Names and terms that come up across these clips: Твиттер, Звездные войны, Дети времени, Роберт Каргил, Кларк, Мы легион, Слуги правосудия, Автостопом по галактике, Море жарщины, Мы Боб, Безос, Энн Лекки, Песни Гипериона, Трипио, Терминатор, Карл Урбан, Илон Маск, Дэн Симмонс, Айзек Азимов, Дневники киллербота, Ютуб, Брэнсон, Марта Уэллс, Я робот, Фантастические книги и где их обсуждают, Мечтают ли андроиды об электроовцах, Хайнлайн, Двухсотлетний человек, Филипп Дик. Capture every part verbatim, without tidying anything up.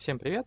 Всем привет!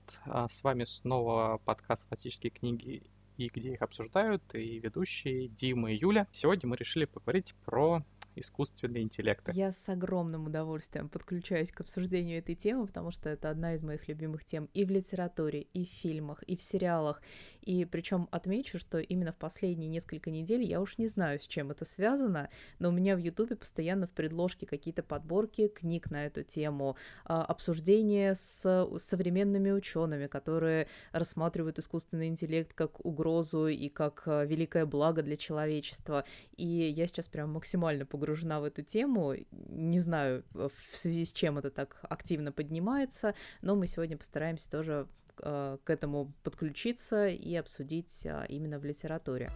С вами снова подкаст «Фантастические книги и где их обсуждают» и ведущие Дима и Юля. Сегодня мы решили поговорить про искусственные интеллекты. Я с огромным удовольствием подключаюсь к обсуждению этой темы, потому что это одна из моих любимых тем и в литературе, и в фильмах, и в сериалах. И причем отмечу, что именно в последние несколько недель, я уж не знаю, с чем это связано, но у меня в Ютубе постоянно в предложке какие-то подборки книг на эту тему, обсуждения с современными учеными, которые рассматривают искусственный интеллект как угрозу и как великое благо для человечества. И я сейчас прям максимально погружаюсь погружена в эту тему, не знаю, в связи с чем это так активно поднимается, но мы сегодня постараемся тоже э, к этому подключиться и обсудить э, именно в литературе.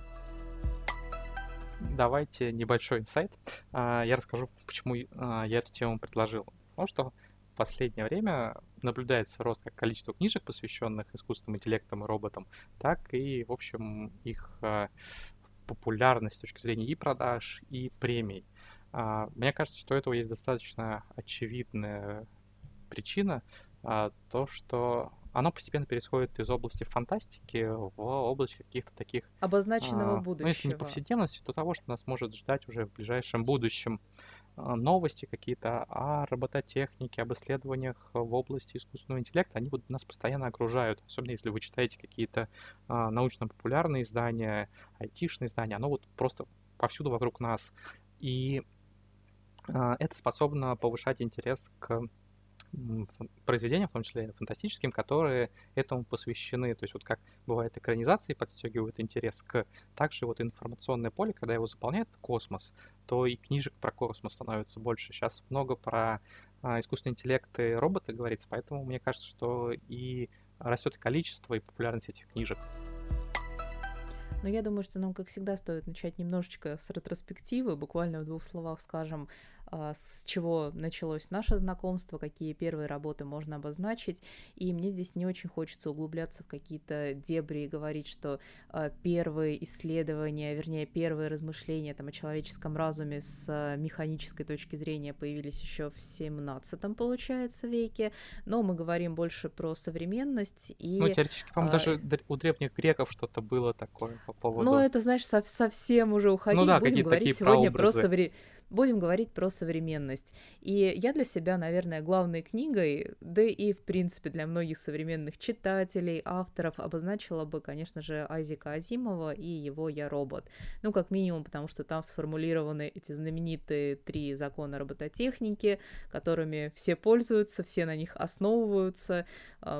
Давайте небольшой инсайт. Я расскажу, почему я эту тему предложил. Потому что в последнее время наблюдается рост как количества книжек, посвященных искусственным интеллектам и роботам, так и, в общем, их популярность с точки зрения и продаж, и премий. Мне кажется, что у этого есть достаточно очевидная причина, то, что оно постепенно переходит из области фантастики в область каких-то таких... Обозначенного а, будущего. Ну, если не повседневности, то того, что нас может ждать уже в ближайшем будущем. Новости какие-то о робототехнике, об исследованиях в области искусственного интеллекта, они вот нас постоянно окружают, особенно если вы читаете какие-то а, научно-популярные издания, айтишные издания, оно вот просто повсюду вокруг нас. И э, это способно повышать интерес к м, произведениям, в том числе фантастическим, которые этому посвящены. То есть вот как бывает экранизации подстегивают интерес к... Также вот информационное поле, когда его заполняет космос, то и книжек про космос становится больше. Сейчас много про э, искусственный интеллект и роботы говорится, поэтому мне кажется, что и растет количество и популярность этих книжек. Но я думаю, что нам, как всегда, стоит начать немножечко с ретроспективы, буквально в двух словах скажем, с чего началось наше знакомство, какие первые работы можно обозначить, и мне здесь не очень хочется углубляться в какие-то дебри и говорить, что первые исследования, вернее, первые размышления там, о человеческом разуме с механической точки зрения появились еще в семнадцатом, получается, веке, но мы говорим больше про современность и... Ну, теоретически, по-моему, а... даже у древних греков что-то было такое по поводу... Ну, это, знаешь, со- совсем уже уходить, ну, да, будем говорить сегодня про современность. Будем говорить про современность. И я для себя, наверное, главной книгой, да и, в принципе, для многих современных читателей, авторов, обозначила бы, конечно же, Айзека Азимова и его «Я робот». Ну, как минимум, потому что там сформулированы эти знаменитые три закона робототехники, которыми все пользуются, все на них основываются.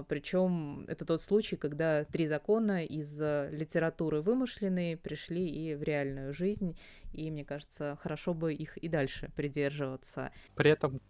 Причем это тот случай, когда три закона из литературы вымышленные пришли и в реальную жизнь, и, мне кажется, хорошо бы их и дальше придерживаться. При этом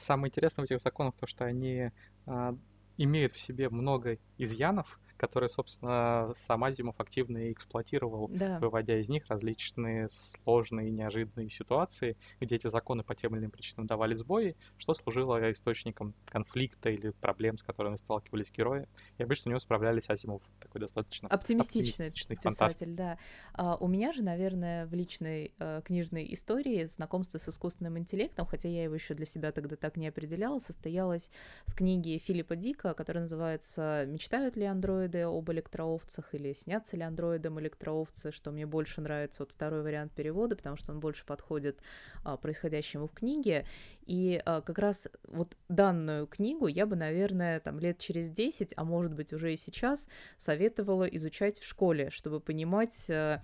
самое интересное в этих законах то, что они а, имеют в себе много изъянов, которые, собственно, сам Азимов активно и эксплуатировал, да. Выводя из них различные сложные, неожиданные ситуации, где эти законы по тем или иным причинам давали сбои, что служило источником конфликта или проблем, с которыми сталкивались герои. И обычно у него справлялись Азимов, такой достаточно оптимистичный, оптимистичный писатель, фантаст. Да. А у меня же, наверное, в личной э, книжной истории знакомство с искусственным интеллектом, хотя я его еще для себя тогда так не определяла, состоялось с книги Филиппа Дика, которая называется «Мечтают ли андроиды об электроовцах» или «Снятся ли андроидам электроовцы», что мне больше нравится вот второй вариант перевода, потому что он больше подходит а, происходящему в книге. И а, как раз вот данную книгу я бы, наверное, там лет через десять, а может быть уже и сейчас, советовала изучать в школе, чтобы понимать... А,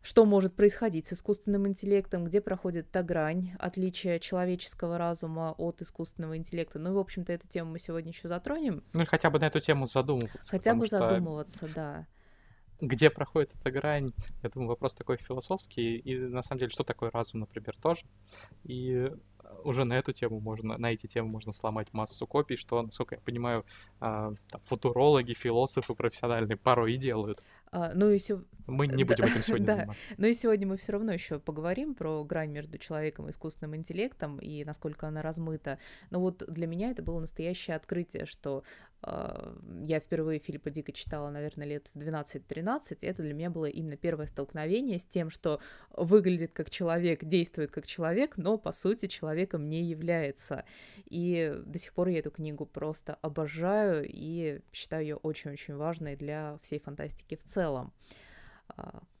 что может происходить с искусственным интеллектом, где проходит та грань отличия человеческого разума от искусственного интеллекта. Ну и, в общем-то, эту тему мы сегодня еще затронем. Ну и хотя бы на эту тему задумываться. Хотя бы задумываться, что... да. Где проходит эта грань, я думаю, вопрос такой философский, и на самом деле, что такое разум, например, тоже. И уже на эту тему можно, на эти темы можно сломать массу копий, что, насколько я понимаю, футурологи, философы профессиональные порой и делают. А, ну и сё... Мы не будем да, этим сегодня да. заниматься. Но и сегодня мы все равно еще поговорим про грань между человеком и искусственным интеллектом и насколько она размыта. Но вот для меня это было настоящее открытие, что Я впервые Филиппа Дика читала, наверное, лет в двенадцать-тринадцать, и это для меня было именно первое столкновение с тем, что выглядит как человек, действует как человек, но, по сути, человеком не является. И до сих пор я эту книгу просто обожаю и считаю ее очень-очень важной для всей фантастики в целом.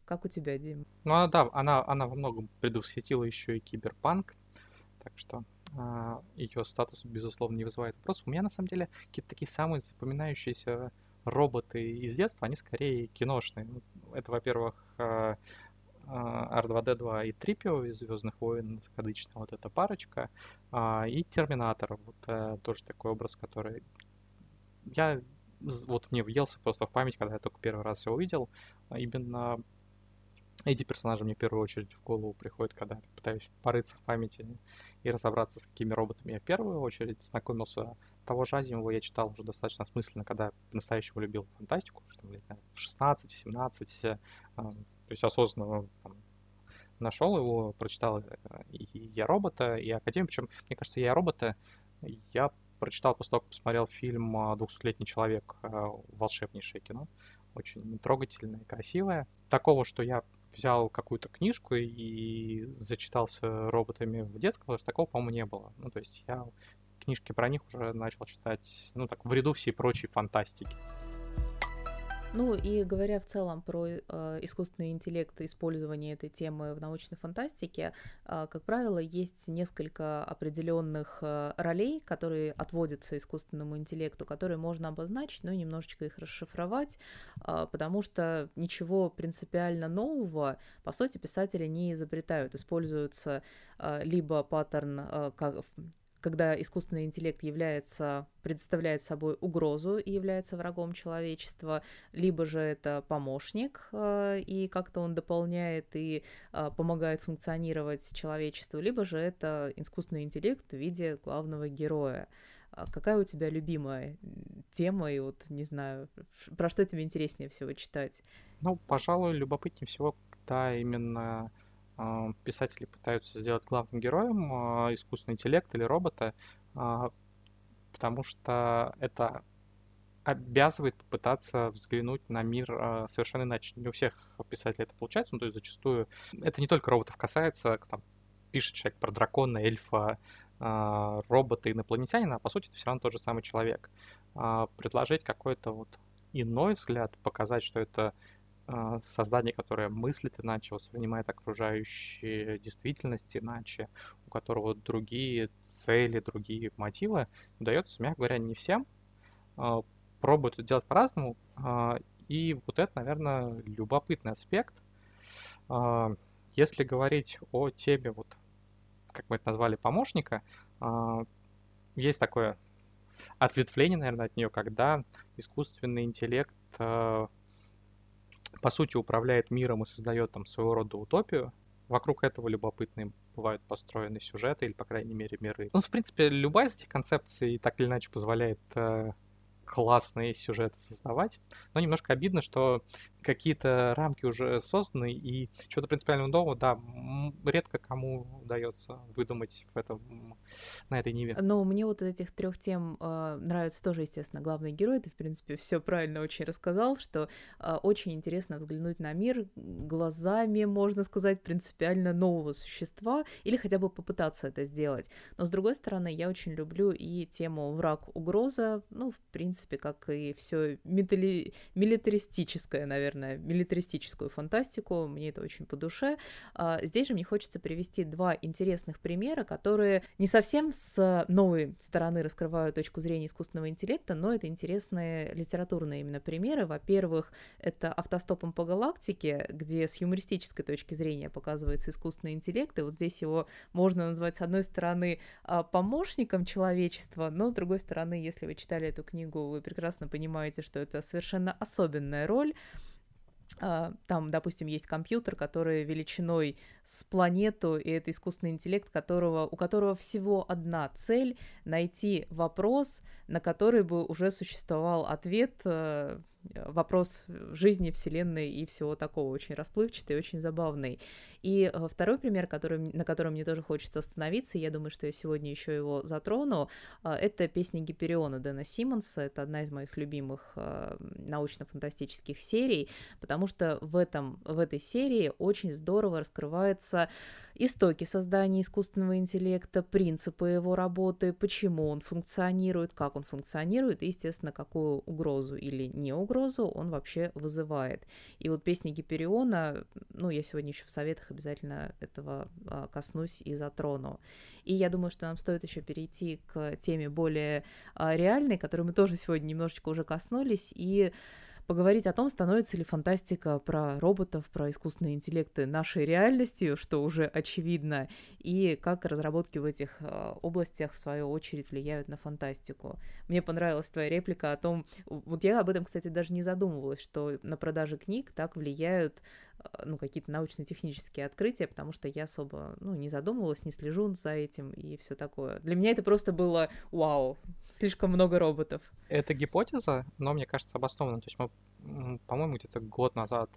Как у тебя, Дим? Ну, она, да, она, она во многом предвосхитила еще и киберпанк, так что... ее статус, безусловно, не вызывает вопрос. У меня, на самом деле, какие-то такие самые запоминающиеся роботы из детства, они скорее киношные. Это, во-первых, ар два дэ два и Трипио из «Звездных войн», закадычная вот эта парочка, и Терминатор, вот тоже такой образ, который... Я вот мне въелся просто в память, когда я только первый раз его увидел. Именно эти персонажи мне в первую очередь в голову приходят, когда пытаюсь порыться в памяти и разобраться, с какими роботами я в первую очередь знакомился. Того же Азимова я читал уже достаточно осмысленно, когда по-настоящему любил фантастику, что лет, наверное, в шестнадцать-семнадцать, э, то есть осознанно там, нашел его, прочитал и «Я робота», и «Академию». Причем, мне кажется, «Я робота» я прочитал после того, как посмотрел фильм «Двухсотлетний человек», волшебнейшее кино, очень трогательное, красивое. Такого, что я взял какую-то книжку и зачитался роботами в детстве, потому что такого, по-моему, не было. Ну, то есть я книжки про них уже начал читать, ну, так, в ряду всей прочей фантастики. Ну, и говоря в целом про э, искусственный интеллект и использование этой темы в научной фантастике, э, как правило, есть несколько определенных э, ролей, которые отводятся искусственному интеллекту, которые можно обозначить, но немножечко их расшифровать, э, потому что ничего принципиально нового, по сути, писатели не изобретают. Используется э, либо паттерн... Э, как... когда искусственный интеллект является, представляет собой угрозу и является врагом человечества, либо же это помощник, и как-то он дополняет и помогает функционировать человечеству, либо же это искусственный интеллект в виде главного героя. Какая у тебя любимая тема, и вот, не знаю, про что тебе интереснее всего читать? Ну, пожалуй, любопытнее всего, когда именно... писатели пытаются сделать главным героем искусственный интеллект или робота, потому что это обязывает попытаться взглянуть на мир совершенно иначе. Не у всех писателей это получается, ну, то есть зачастую это не только роботов касается, там, пишет человек про дракона, эльфа, робота, инопланетянина, а по сути это все равно тот же самый человек. Предложить какой-то вот иной взгляд, показать, что это создание, которое мыслит иначе, воспринимает окружающую действительность иначе, у которого другие цели, другие мотивы, удается, мягко говоря, не всем. Пробуют это делать по-разному. И вот это, наверное, любопытный аспект. Если говорить о теме, вот, как мы это назвали, помощника, есть такое ответвление, наверное, от нее, когда искусственный интеллект по сути управляет миром и создает там своего рода утопию. Вокруг этого любопытные бывают построены сюжеты или, по крайней мере, миры. Ну, в принципе, любая из этих концепций так или иначе позволяет э, классные сюжеты создавать. Но немножко обидно, что какие-то рамки уже созданы, и чего-то принципиального нового, да, редко кому удается выдумать в этом, на этой ниве. Но мне вот из этих трех тем э, нравится тоже, естественно, главный герой. Ты, в принципе, все правильно очень рассказал, что э, очень интересно взглянуть на мир глазами, можно сказать, принципиально нового существа, или хотя бы попытаться это сделать. Но, с другой стороны, я очень люблю и тему враг-угроза, ну, в принципе, как и все метали... милитаристическое, наверное, милитаристическую фантастику, мне это очень по душе. Здесь же мне хочется привести два интересных примера, которые не совсем с новой стороны раскрывают точку зрения искусственного интеллекта, но это интересные литературные именно примеры. Во-первых, это «Автостопом по галактике», где с юмористической точки зрения показывается искусственный интеллект, и вот здесь его можно назвать, с одной стороны, помощником человечества, но с другой стороны, если вы читали эту книгу, вы прекрасно понимаете, что это совершенно особенная роль. Там, допустим, есть компьютер, который величиной с планету, и это искусственный интеллект, которого, у которого всего одна цель — найти вопрос, на который бы уже существовал ответ, вопрос жизни, вселенной и всего такого очень расплывчатый, очень забавный. И второй пример, который, на котором мне тоже хочется остановиться, я думаю, что я сегодня еще его затрону, это «Песни Гипериона» Дэна Симмонса. Это одна из моих любимых научно-фантастических серий, потому что в, этом, в этой серии очень здорово раскрываются истоки создания искусственного интеллекта, принципы его работы, почему он функционирует, как он функционирует и, естественно, какую угрозу или не угрозу он вообще вызывает. И вот «Песни Гипериона», ну, я сегодня еще в советах обязательно этого коснусь и затрону. И я думаю, что нам стоит еще перейти к теме более реальной, которую мы тоже сегодня немножечко уже коснулись, и поговорить о том, становится ли фантастика про роботов, про искусственные интеллекты нашей реальностью, что уже очевидно, и как разработки в этих областях, в свою очередь, влияют на фантастику. Мне понравилась твоя реплика о том, вот я об этом, кстати, даже не задумывалась, что на продажи книг так влияют, ну, какие-то научно-технические открытия, потому что я особо, ну, не задумывалась, не слежу за этим и все такое. Для меня это просто было вау, слишком много роботов. Это гипотеза, но, мне кажется, обоснована. То есть мы, по-моему, где-то год назад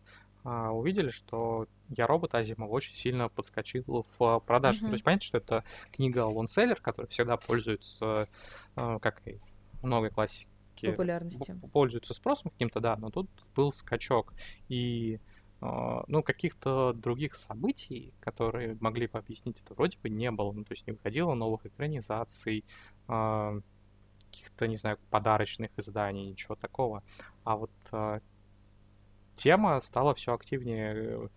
а, увидели, что «Я робот» Азимова очень сильно подскочил в продаже. Mm-hmm. То есть понятно, что это книга лонселлер, которая всегда пользуется, а, как и многое классики, популярностью, пользуется спросом каким-то, да, но тут был скачок. И ну, каких-то других событий, которые могли бы объяснить, это вроде бы не было. Ну, то есть не выходило новых экранизаций, э, каких-то, не знаю, подарочных изданий, ничего такого. А вот э, тема стала все активнее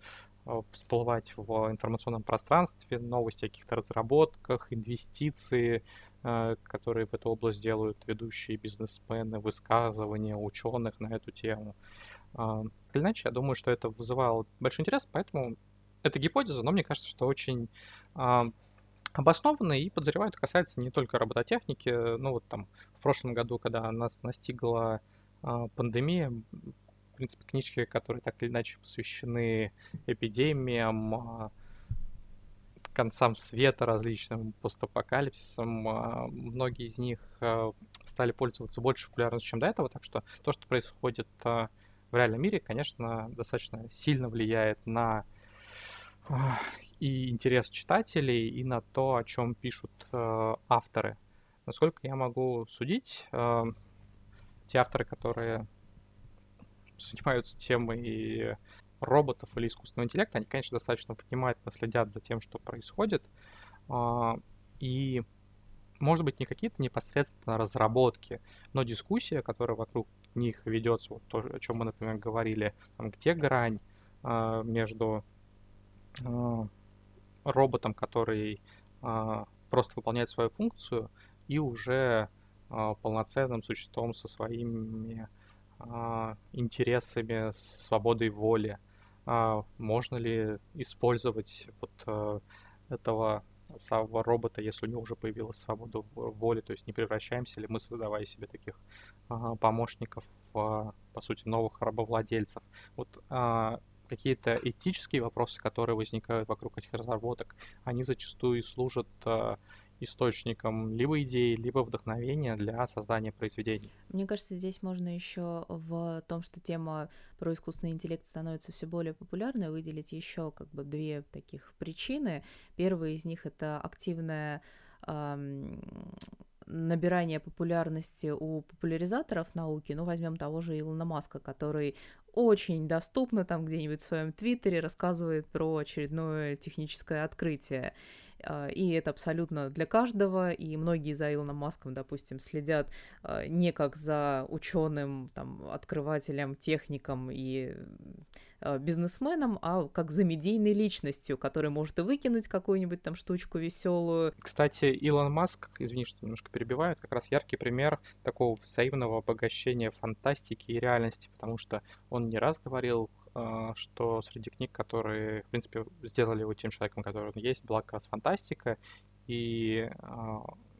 э, всплывать в информационном пространстве, новости о каких-то разработках, инвестиции, э, которые в эту область делают ведущие бизнесмены, высказывания ученых на эту тему. Uh, иначе, я думаю, что это вызывало большой интерес, поэтому это гипотеза, но мне кажется, что очень uh, обоснованная, и подозреваю, это касается не только робототехники. Ну вот там в прошлом году, когда нас настигла uh, пандемия, в принципе, книжки, которые так или иначе посвящены эпидемиям, uh, концам света различным, постапокалипсисам, uh, многие из них uh, стали пользоваться больше популярностью, чем до этого, так что то, что происходит uh, в реальном мире, конечно, достаточно сильно влияет на и интерес читателей, и на то, о чем пишут э, авторы. Насколько я могу судить, э, те авторы, которые занимаются темой роботов или искусственного интеллекта, они, конечно, достаточно внимательно следят за тем, что происходит. Э, и, может быть, не какие-то непосредственно разработки, но дискуссия, которая вокруг них ведется, вот то, о чем мы, например, говорили, там, где грань э, между э, роботом, который э, просто выполняет свою функцию, и уже э, полноценным существом со своими э, интересами, со свободой воли. Э, можно ли использовать вот э, этого самого робота, если у него уже появилась свобода воли, то есть не превращаемся ли мы, создавая себе таких а, помощников, а, по сути, новых рабовладельцев. Вот а, какие-то этические вопросы, которые возникают вокруг этих разработок, они зачастую служат а, источником либо идеи, либо вдохновения для создания произведений. Мне кажется, здесь можно еще в том, что тема про искусственный интеллект становится все более популярной, выделить еще как бы две таких причины. Первая из них — это активная эм... набирание популярности у популяризаторов науки, ну, возьмем того же Илона Маска, который очень доступно там где-нибудь в своем Твиттере рассказывает про очередное техническое открытие, и это абсолютно для каждого, и многие за Илоном Маском, допустим, следят не как за ученым, там, открывателем, техником и бизнесменом, а как за медийной личностью, которая может и выкинуть какую-нибудь там штучку веселую. Кстати, Илон Маск, извини, что немножко перебиваю, это как раз яркий пример такого взаимного обогащения фантастики и реальности, потому что он не раз говорил, что среди книг, которые, в принципе, сделали его тем человеком, который он есть, была как раз фантастика, и,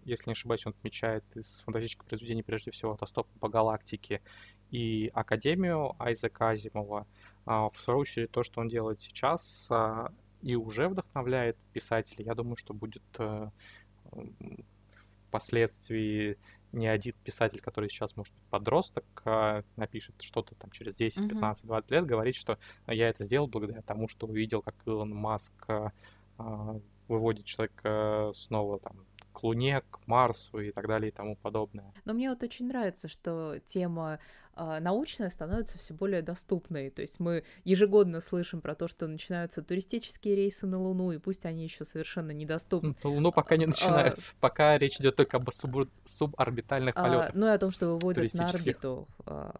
если не ошибаюсь, он отмечает из фантастических произведений прежде всего «Автостопом по галактике» и «Академию» Айзека Азимова. В свою очередь, то, что он делает сейчас и уже вдохновляет писателей, я думаю, что будет впоследствии ни один писатель, который сейчас, может быть, подросток, напишет что-то там через десять, пятнадцать, двадцать лет, говорит, что я это сделал благодаря тому, что увидел, как Илон Маск выводит человека снова там к Луне, к Марсу и так далее и тому подобное. Но мне вот очень нравится, что тема э, научная становится все более доступной. То есть мы ежегодно слышим про то, что начинаются туристические рейсы на Луну, и пусть они еще совершенно недоступны. Ну, Луну пока не начинаются, а, пока речь идет только об суб- суборбитальных полетах. А, ну и о том, что выводят на орбиту э,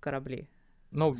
корабли. Ну,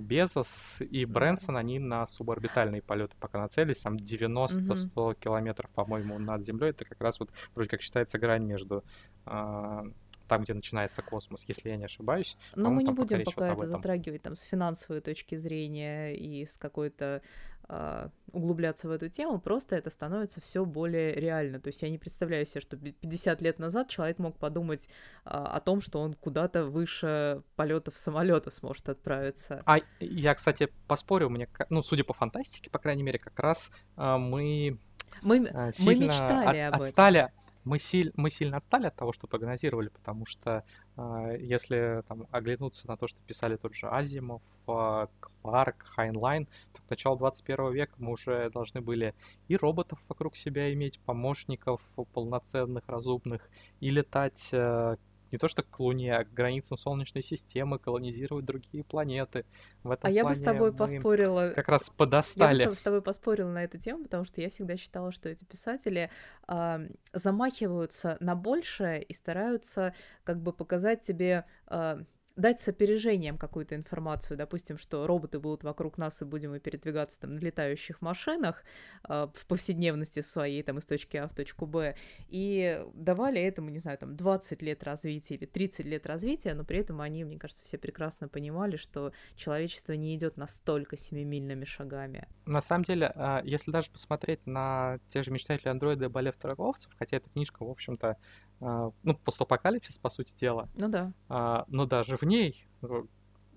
Безос и Брэнсон, да. Они на суборбитальные полеты пока нацелились, там девяносто сто угу. километров, по-моему, над Землей, это как раз вот вроде как считается грань между э, там, где начинается космос, если я не ошибаюсь. Но мы не будем пока, пока вот это затрагивать там с финансовой точки зрения и с какой-то э, углубляться в эту тему, просто это становится все более реально, то есть я не представляю себе, что пятьдесят лет назад человек мог подумать э, о том, что он куда-то выше полетов самолета сможет отправиться. А я, кстати, поспорю, мне, ну, судя по фантастике, по крайней мере, как раз э, мы, мы, э, мы мечтали от, об отстали... этом. Мы, силь, мы сильно отстали от того, что прогнозировали, потому что э, если там, оглянуться на то, что писали тот же Азимов, э, Кларк, Хайнлайн, то к началу двадцать первого века мы уже должны были и роботов вокруг себя иметь, помощников полноценных, разумных, и летать э, не то что к Луне, а к границам Солнечной системы, колонизировать другие планеты. В этом а я бы с тобой поспорила... Как раз подостали. Я бы с тобой поспорила на эту тему, потому что я всегда считала, что эти писатели... Э, замахиваются на большее и стараются как бы показать тебе, э, дать с опережением какую-то информацию, допустим, что роботы будут вокруг нас и будем мы передвигаться там на летающих машинах э, в повседневности своей там из точки А в точку Б, и давали этому, не знаю, там двадцать лет развития или тридцать лет развития, но при этом они, мне кажется, все прекрасно понимали, что человечество не идет настолько семимильными шагами. На самом деле, если даже посмотреть на те же «Мечтают ли андроиды об электроовцах», хотя эта книжка, в общем-то, ну, постапокалипсис, по сути дела. Ну да. Но даже в ней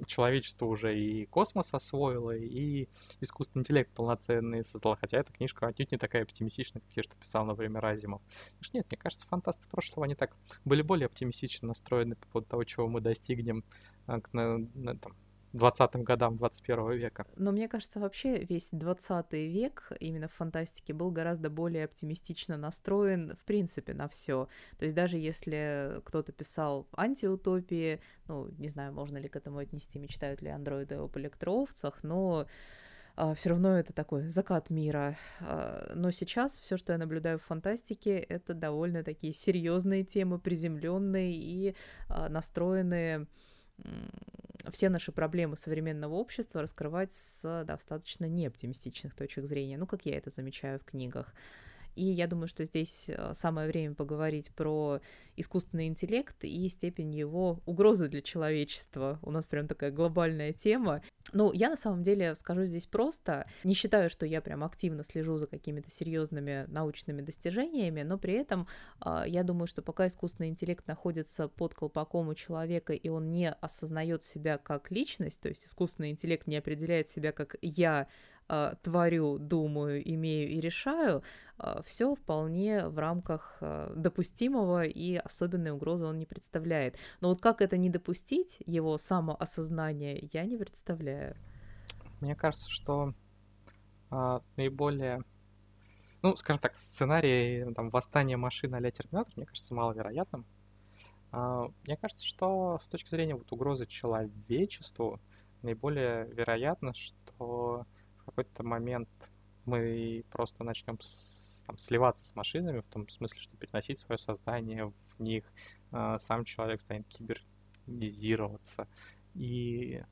человечество уже и космос освоило, и искусственный интеллект полноценный создал, хотя эта книжка отнюдь не такая оптимистичная, как те, что писал, например, Азимов. Потому что нет, мне кажется, фантасты прошлого, они так были более оптимистично настроены по поводу того, чего мы достигнем к на, на, там, двадцатым годам двадцать первого века. Но мне кажется, вообще весь двадцатый век именно в фантастике был гораздо более оптимистично настроен, в принципе, на все. То есть даже если кто-то писал антиутопии, ну, не знаю, можно ли к этому отнести, мечтают ли андроиды об электроовцах, но... Uh, все равно это такой закат мира. Uh, но сейчас все, что я наблюдаю в фантастике, это довольно такие серьезные темы, приземленные и uh, настроенные uh, все наши проблемы современного общества раскрывать с uh, достаточно неоптимистичных точек зрения, ну, как я это замечаю в книгах. И я думаю, что здесь самое время поговорить про искусственный интеллект и степень его угрозы для человечества. У нас прям такая глобальная тема. Ну, я на самом деле скажу здесь просто. Не считаю, что я прям активно слежу за какими-то серьезными научными достижениями, но при этом я думаю, что пока искусственный интеллект находится под колпаком у человека, и он не осознает себя как личность, то есть искусственный интеллект не определяет себя как «я», творю, думаю, имею и решаю, все вполне в рамках допустимого, и особенной угрозы он не представляет. Но вот как это не допустить, его самоосознание, я не представляю. Мне кажется, что а, наиболее, ну, скажем так, сценарий там, восстания машин а-ля Терминатор, мне кажется, маловероятным. А, мне кажется, что с точки зрения вот, угрозы человечеству наиболее вероятно, что в какой-то момент мы просто начнем с, там, сливаться с машинами, в том смысле, что переносить свое сознание в них, э, сам человек станет кибернизироваться. И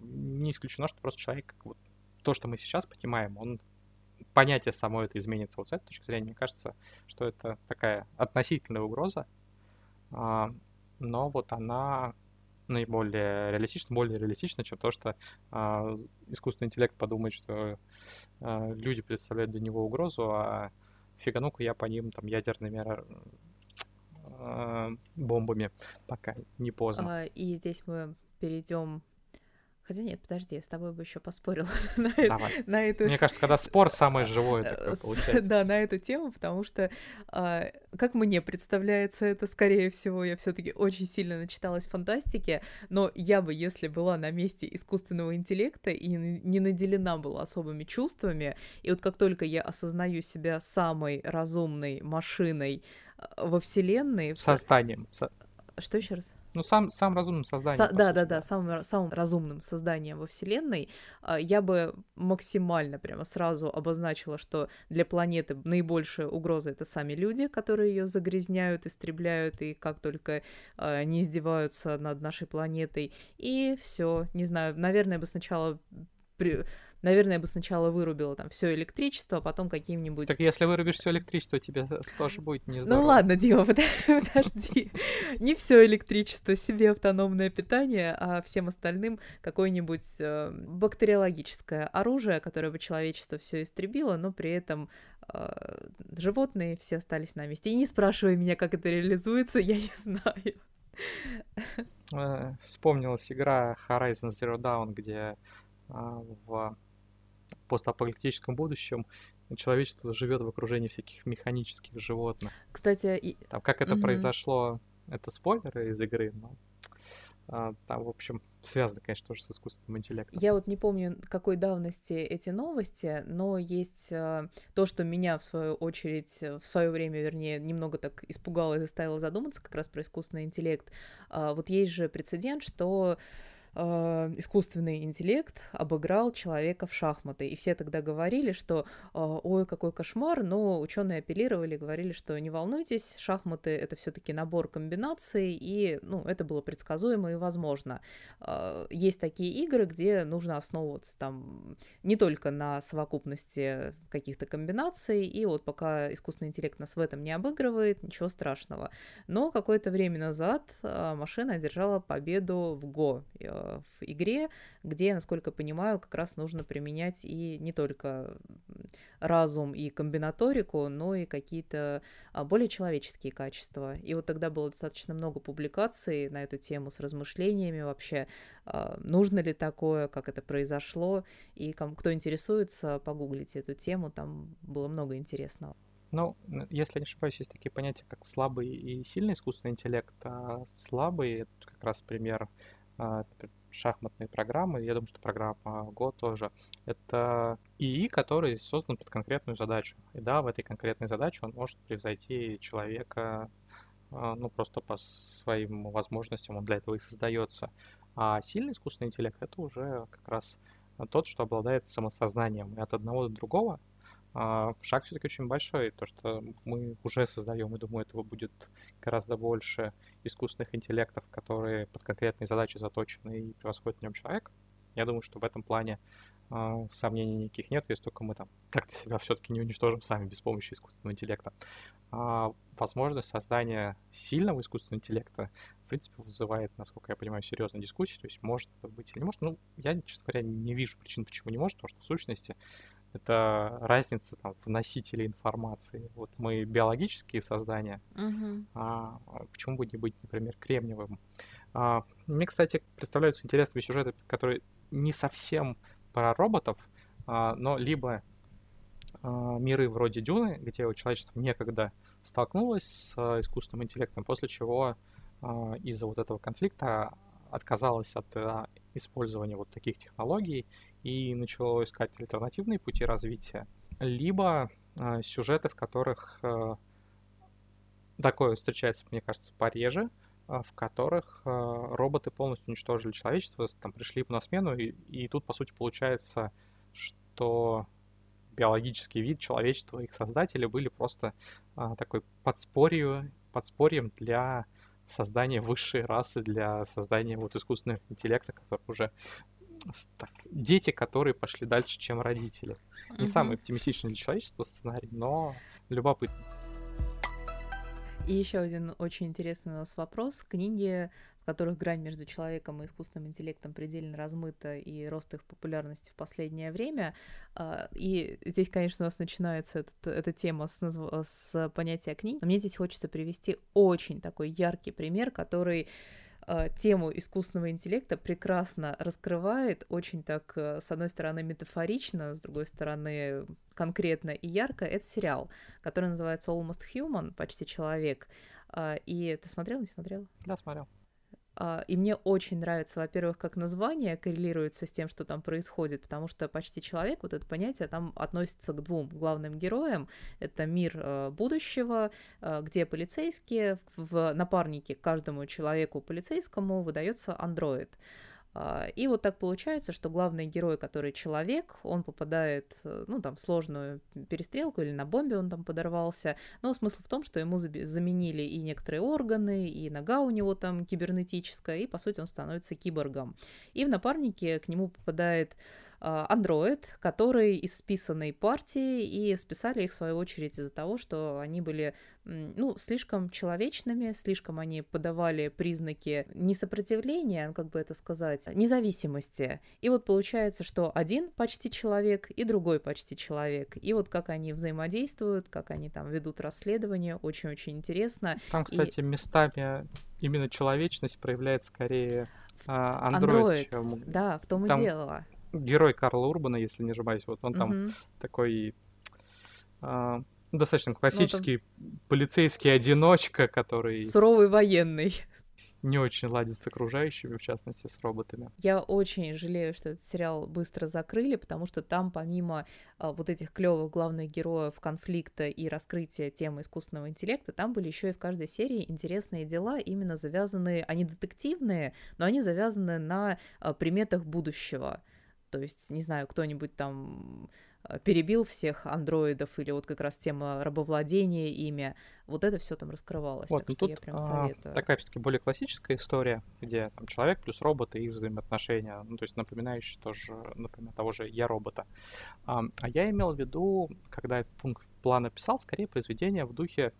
не исключено, что просто человек, как вот, то, что мы сейчас понимаем, он понятие само это изменится. Вот с этой точки зрения, мне кажется, что это такая относительная угроза, э, но вот она... наиболее реалистично, более реалистично, чем то, что э, искусственный интеллект подумает, что э, люди представляют для него угрозу, а фигану-ка я по ним там ядерными э, бомбами, пока не поздно. И здесь мы перейдем Хотя нет, подожди, я с тобой бы еще поспорила на, на эту... Мне кажется, когда спор самое живое такое получается. Да, на эту тему, потому что, как мне представляется, это, скорее всего, я все-таки очень сильно начиталась фантастики, но я бы, если была на месте искусственного интеллекта и не наделена была особыми чувствами, и вот как только я осознаю себя самой разумной машиной во Вселенной... Созданием. Что еще раз? Ну, сам, сам разумным созданием. Со- да, да, да, самым, самым разумным созданием во Вселенной. Я бы максимально прямо сразу обозначила, что для планеты наибольшая угроза — это сами люди, которые ее загрязняют, истребляют, и как только э, не издеваются над нашей планетой. И все. Не знаю, наверное, бы сначала... При... Наверное, я бы сначала вырубила там все электричество, а потом каким-нибудь... Так если вырубишь все электричество, тебе тоже будет нездорово. Ну ладно, Дима, подожди. Не все электричество, себе автономное питание, а всем остальным какое-нибудь бактериологическое оружие, которое бы человечество все истребило, но при этом животные все остались на месте. И не спрашивай меня, как это реализуется, я не знаю. Вспомнилась игра Horizon Zero Dawn, где в постапокалиптическом будущем человечество живет в окружении всяких механических животных. Кстати, и... там, как это mm-hmm. произошло, это спойлеры из игры, но а, там, в общем, связано, конечно, тоже с искусственным интеллектом. Я вот не помню, какой давности эти новости, но есть а, то, что меня, в свою очередь, в свое время, вернее, немного так испугало и заставило задуматься как раз про искусственный интеллект. А, вот есть же прецедент, что... искусственный интеллект обыграл человека в шахматы. И все тогда говорили, что ой, какой кошмар, но ученые апеллировали, говорили, что не волнуйтесь, шахматы — это все-таки набор комбинаций, и ну, это было предсказуемо и возможно. Есть такие игры, где нужно основываться там не только на совокупности каких-то комбинаций, и вот пока искусственный интеллект нас в этом не обыгрывает, ничего страшного. Но какое-то время назад машина одержала победу в Го, в игре, где, насколько понимаю, как раз нужно применять и не только разум и комбинаторику, но и какие-то более человеческие качества. И вот тогда было достаточно много публикаций на эту тему с размышлениями вообще, нужно ли такое, как это произошло, и кто интересуется, погуглите эту тему, там было много интересного. Ну, если я не ошибаюсь, есть такие понятия, как слабый и сильный искусственный интеллект. А слабый — это как раз пример шахматные программы, я думаю, что программа Go тоже, это ИИ, который создан под конкретную задачу. И да, в этой конкретной задаче он может превзойти человека, ну, просто по своим возможностям, он для этого и создается. А сильный искусственный интеллект — это уже как раз тот, что обладает самосознанием. И от одного до другого шаг все-таки очень большой, то, что мы уже создаем, и думаю, этого будет гораздо больше искусственных интеллектов, которые под конкретные задачи заточены и превосходят в нем человека. Я думаю, что в этом плане э, сомнений никаких нет, если только мы там как-то себя все-таки не уничтожим сами без помощи искусственного интеллекта. А возможность создания сильного искусственного интеллекта, в принципе, вызывает, насколько я понимаю, серьезную дискуссию, то есть может это быть или не может. Ну, я, честно говоря, не вижу причин, почему не может, потому что в сущности это разница там в носителе информации. Вот мы биологические создания, uh-huh. а почему бы не быть, например, кремниевым? А, мне, кстати, представляются интересные сюжеты, которые не совсем про роботов, а, но либо а, миры вроде Дюны, где человечество некогда столкнулось с а, искусственным интеллектом, после чего а, из-за вот этого конфликта отказалось от а, использования вот таких технологий и начало искать альтернативные пути развития, либо э, сюжеты, в которых э, такое встречается, мне кажется, пореже, э, в которых э, роботы полностью уничтожили человечество, там пришли на смену, и, и тут, по сути, получается, что биологический вид человечества, их создатели были просто э, такой подспорью, подспорьем для создания высшей расы, для создания вот искусственного интеллекта, который уже... Так, дети, которые пошли дальше, чем родители. Не самый оптимистичный для человечества сценарий, но любопытный. И еще один очень интересный у нас вопрос. Книги, в которых грань между человеком и искусственным интеллектом предельно размыта, и рост их популярности в последнее время. И здесь, конечно, у нас начинается этот, эта тема с, назв... с понятия книг. Но мне здесь хочется привести очень такой яркий пример, который тему искусственного интеллекта прекрасно раскрывает, очень так, с одной стороны, метафорично, с другой стороны, конкретно и ярко. Это сериал, который называется Almost Human, почти человек. И ты смотрел, не смотрел? Да, смотрел. И мне очень нравится, во-первых, как название коррелируется с тем, что там происходит, потому что «Почти человек», вот это понятие, там относится к двум главным героям. Это мир будущего, где полицейские, в напарнике каждому человеку полицейскому выдается андроид. И вот так получается, что главный герой, который человек, он попадает, ну, там, в сложную перестрелку, или на бомбе он там подорвался, но смысл в том, что ему заменили и некоторые органы, и нога у него там кибернетическая, и, по сути, он становится киборгом. И в напарнике к нему попадает андроид, который из списанной партии, и списали их, в свою очередь, из-за того, что они были, ну, слишком человечными, слишком они подавали признаки не сопротивления, как бы это сказать, независимости. И вот получается, что один почти человек и другой почти человек. И вот как они взаимодействуют, как они там ведут расследование, очень-очень интересно. Там, кстати, и... местами именно человечность проявляет скорее андроид, андроид чем... Да, в том там... и дело. Герой Карла Урбана, если не ошибаюсь, вот он там uh-huh. такой э, достаточно классический ну, там... полицейский одиночка, который... Суровый военный. Не очень ладит с окружающими, в частности, с роботами. Я очень жалею, что этот сериал быстро закрыли, потому что там, помимо а, вот этих клёвых главных героев конфликта и раскрытия темы искусственного интеллекта, там были еще и в каждой серии интересные дела, именно завязанные, они детективные, но они завязаны на а, приметах будущего. То есть, не знаю, кто-нибудь там перебил всех андроидов, или вот как раз тема рабовладения ими, вот это все там раскрывалось. Вот, так что я прям советую. А, такая все-таки более классическая история, где там человек плюс роботы и их взаимоотношения, ну, то есть напоминающие тоже, например, того же «Я робота». А, а я имел в виду, когда этот пункт плана писал, скорее произведение в духе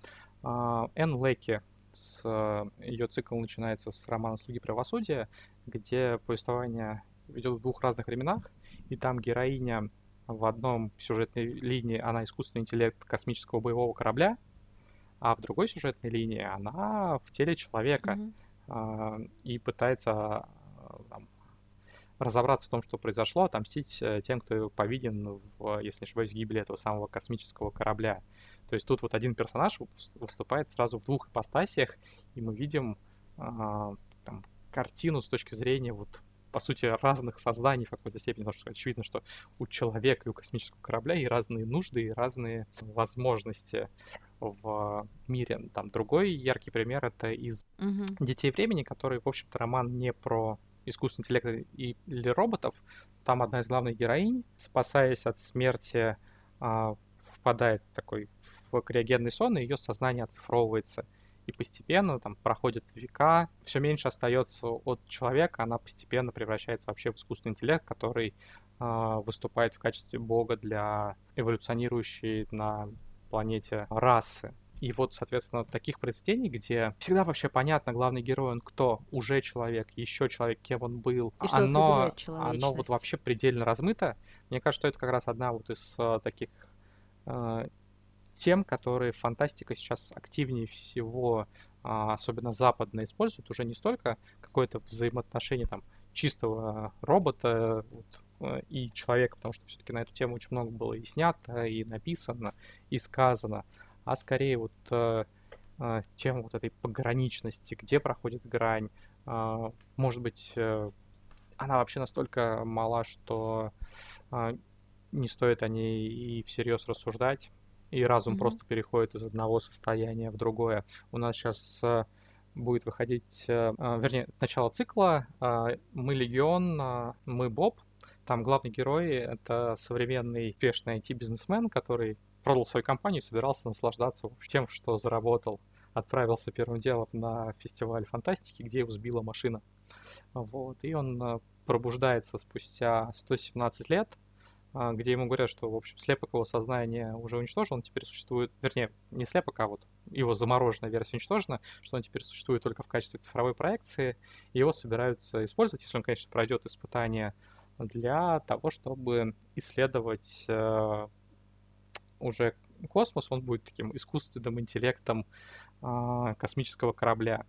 а, Энн Лекки. С, ее цикл начинается с романа «Слуги правосудия», где повествование идет в двух разных временах, и там героиня в одном сюжетной линии, она искусственный интеллект космического боевого корабля, а в другой сюжетной линии она в теле человека mm-hmm. э, и пытается э, там, разобраться в том, что произошло, отомстить э, тем, кто повинен, в, если не ошибаюсь, в гибели этого самого космического корабля. То есть тут вот один персонаж выступает сразу в двух ипостасях, и мы видим э, там, картину с точки зрения вот по сути, разных созданий в какой-то степени, потому что очевидно, что у человека и у космического корабля и разные нужды, и разные возможности в мире. Там другой яркий пример — это из mm-hmm. «Детей времени», который, в общем-то, роман не про искусственный интеллект или роботов. Там одна из главных героинь, спасаясь от смерти, впадает в такой в криогенный сон, и ее сознание оцифровывается. И постепенно, там, проходят века, все меньше остается от человека, она постепенно превращается вообще в искусственный интеллект, который э, выступает в качестве бога для эволюционирующей на планете расы. И вот, соответственно, таких произведений, где всегда вообще понятно, главный герой он кто, уже человек, еще человек, кем он был, и оно, оно вот вообще предельно размыто. Мне кажется, что это как раз одна вот из э, таких... Э, тем, которые фантастика сейчас активнее всего, особенно западно, использует, уже не столько какое-то взаимоотношение там чистого робота вот, и человека, потому что все-таки на эту тему очень много было и снято, и написано, и сказано, а скорее вот тем вот этой пограничности, где проходит грань. Может быть, она вообще настолько мала, что не стоит о ней и всерьез рассуждать. И разум mm-hmm. просто переходит из одного состояния в другое. У нас сейчас э, будет выходить, э, вернее, начало цикла э, «Мы легион», э, «Мы Боб». Там главный герой — это современный успешный ай ти-бизнесмен, который продал свою компанию и собирался наслаждаться тем, что заработал. Отправился первым делом на фестиваль фантастики, где его сбила машина. Вот. И он э, пробуждается спустя сто семнадцать лет. Где ему говорят, что, в общем, слепок его сознания уже уничтожен, он теперь существует, вернее, не слепок, а вот его замороженная версия уничтожена, что он теперь существует только в качестве цифровой проекции, и его собираются использовать, если он, конечно, пройдет испытания, для того, чтобы исследовать э, уже космос, он будет таким искусственным интеллектом э, космического корабля.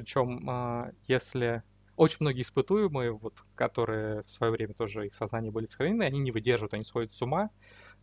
Причем, если очень многие испытуемые, вот, которые в свое время тоже их сознание были сохранены, они не выдерживают, они сходят с ума.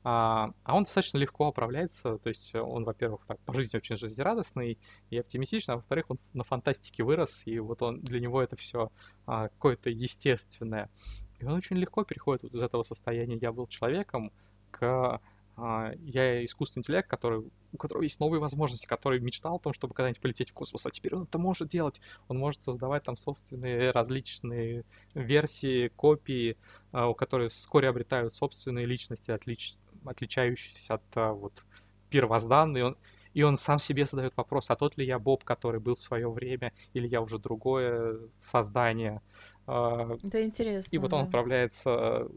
А он достаточно легко управляется, то есть он, во-первых, так, по жизни очень жизнерадостный и оптимистичный, а во-вторых, он на фантастике вырос, и вот он, для него это все а, какое-то естественное. И он очень легко переходит вот из этого состояния «я был человеком» к а, «я искусственный интеллект», который, у которого есть новые возможности, который мечтал о том, чтобы когда-нибудь полететь в космос, а теперь он это может делать. Он может создавать там собственные различные версии, копии, а, у которых вскоре обретают собственные личности, отличные, отличающийся от вот, первозданной, и он, и он сам себе задает вопрос, а тот ли я Боб, который был в свое время, или я уже другое создание. Это интересно. И вот да. Он отправляется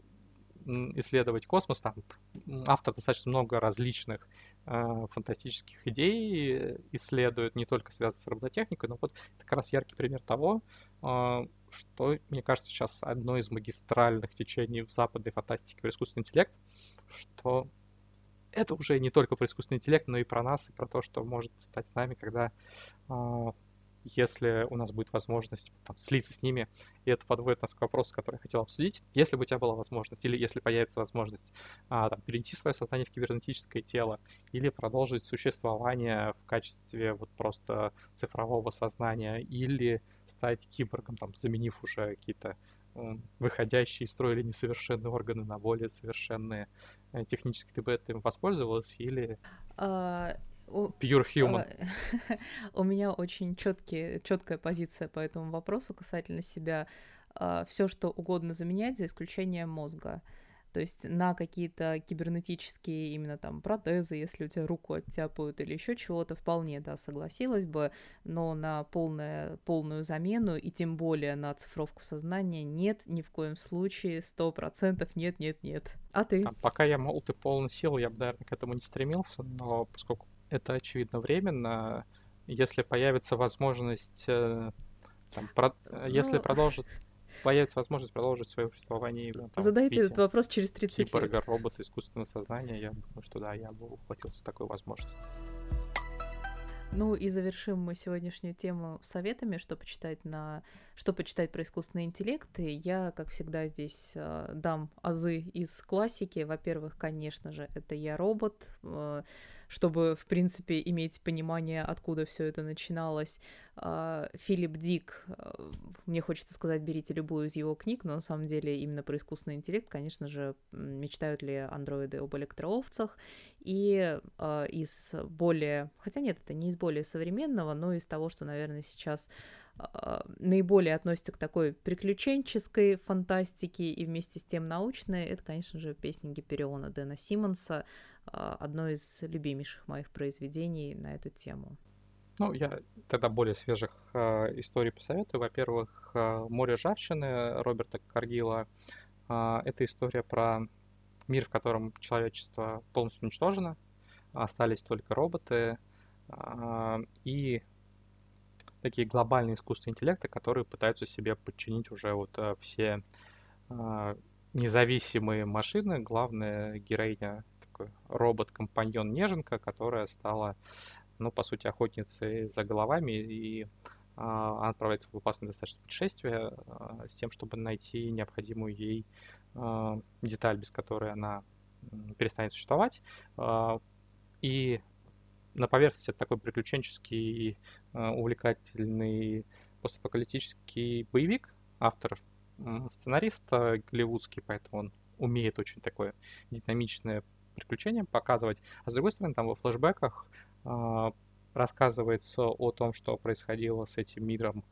исследовать космос. Там автор достаточно много различных фантастических идей исследует, не только связанных с робототехникой, но вот это как раз яркий пример того, что, мне кажется, сейчас одно из магистральных течений в западной фантастике про искусственный интеллект, что это уже не только про искусственный интеллект, но и про нас, и про то, что может стать с нами, когда, э, если у нас будет возможность там, слиться с ними, и это подводит нас к вопросу, который я хотел обсудить. Если бы у тебя была возможность, или если появится возможность э, там, перенести свое сознание в кибернетическое тело, или продолжить существование в качестве вот просто цифрового сознания, или стать киборгом, там, заменив уже какие-то выходящие из строя или несовершенные органы на более совершенные технически, ты бы этим воспользовалась или uh, pure human? Uh, у меня очень четкие, четкая позиция по этому вопросу касательно себя. Uh, все, что угодно заменять, за исключением мозга. То есть на какие-то кибернетические именно там протезы, если у тебя руку оттяпают или еще чего-то, вполне, да, согласилась бы, но на полное, полную замену и тем более на оцифровку сознания нет, ни в коем случае, сто процентов нет, нет, нет. А ты? Пока я молод и полон сил, я бы, наверное, к этому не стремился, но поскольку это, очевидно, временно, если появится возможность, там, про... ну... если продолжит... появится возможность продолжить свое существование. Там, задайте этот вопрос через тридцать лет. Киборга, робота, искусственного сознания. Я думаю, что да, я бы ухватился такой возможности. Ну и завершим мы сегодняшнюю тему советами, что почитать, на... что почитать про искусственный интеллект. И я, как всегда, здесь э, дам азы из классики. Во-первых, конечно же, это «Я робот», э, чтобы, в принципе, иметь понимание, откуда все это начиналось. Филипп Дик, мне хочется сказать, берите любую из его книг, но на самом деле именно про искусственный интеллект, конечно же, «Мечтают ли андроиды об электроовцах», и из более, хотя нет, это не из более современного, но из того, что, наверное, сейчас наиболее относится к такой приключенческой фантастике и вместе с тем научной, это, конечно же, «Песни Гипериона» Дэна Симмонса, одно из любимейших моих произведений на эту тему. Ну, я тогда более свежих э, историй посоветую. Во-первых, «Море жарщины» Роберта Каргила. Э, это история про мир, в котором человечество полностью уничтожено, остались только роботы э, и такие глобальные искусственные интеллекты, которые пытаются себе подчинить уже вот э, все э, независимые машины. Главная героиня такой робот-компаньон Неженка, которая стала... ну, по сути, охотницы за головами, и э, она отправляется в опасное достаточно путешествие э, с тем, чтобы найти необходимую ей э, деталь, без которой она перестанет существовать. Э, и на поверхности это такой приключенческий, э, увлекательный постапокалиптический боевик, автор, э, сценарист э, голливудский, поэтому он умеет очень такое динамичное приключение показывать. А с другой стороны, там во флешбэках рассказывается о том, что происходило с этим миром,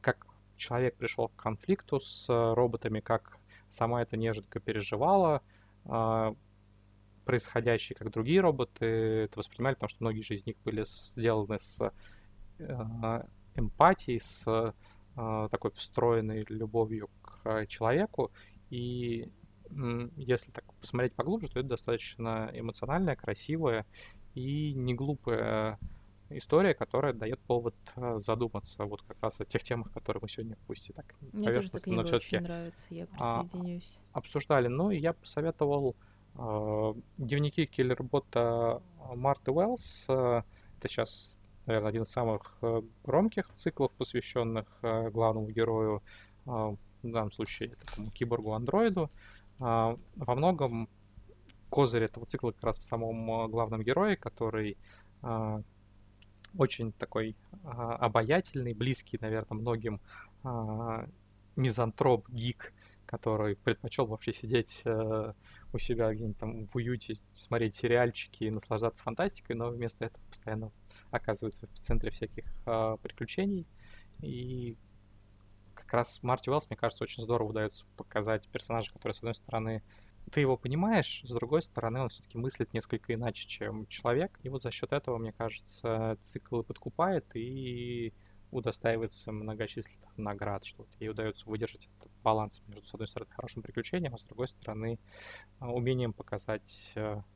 как человек пришел к конфликту с роботами, как сама эта неженка переживала происходящее, как другие роботы это воспринимали, потому что многие же из них были сделаны с эмпатией, с такой встроенной любовью к человеку. И если так посмотреть поглубже, то это достаточно эмоциональная, красивая и не глупая история, которая дает повод задуматься вот как раз о тех темах, которые мы сегодня, пусть и так мне поверхностно, тоже но все-таки очень нравится, я присоединюсь. Обсуждали. Ну и я посоветовал э, «Дневники киллербота» Марты Уэллс. Э, это сейчас наверное, один из самых громких циклов, посвященных главному герою, в данном случае такому киборгу-андроиду. Во многом козырь этого цикла как раз в самом главном герое, который очень такой обаятельный, близкий, наверное, многим мизантроп, гик, который предпочел вообще сидеть э, у себя где-нибудь там в уюте, смотреть сериальчики и наслаждаться фантастикой, но вместо этого постоянно оказывается в эпицентре всяких э, приключений. И как раз Марте Уэллс, мне кажется, очень здорово удается показать персонажа, который, с одной стороны, ты его понимаешь, с другой стороны, он все-таки мыслит несколько иначе, чем человек. И вот за счет этого, мне кажется, цикл подкупает и удостаивается многочисленных наград, что ей удается выдержать этот баланс между, с одной стороны, хорошим приключением, а с другой стороны, умением показать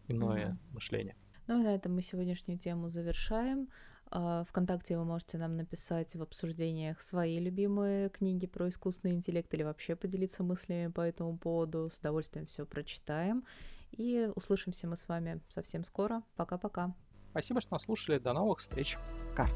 иное mm-hmm. мышление. Ну и на этом мы сегодняшнюю тему завершаем. Вконтакте вы можете нам написать в обсуждениях свои любимые книги про искусственный интеллект или вообще поделиться мыслями по этому поводу. С удовольствием все прочитаем. И услышимся мы с вами совсем скоро. Пока-пока. Спасибо, что нас слушали. До новых встреч. Пока.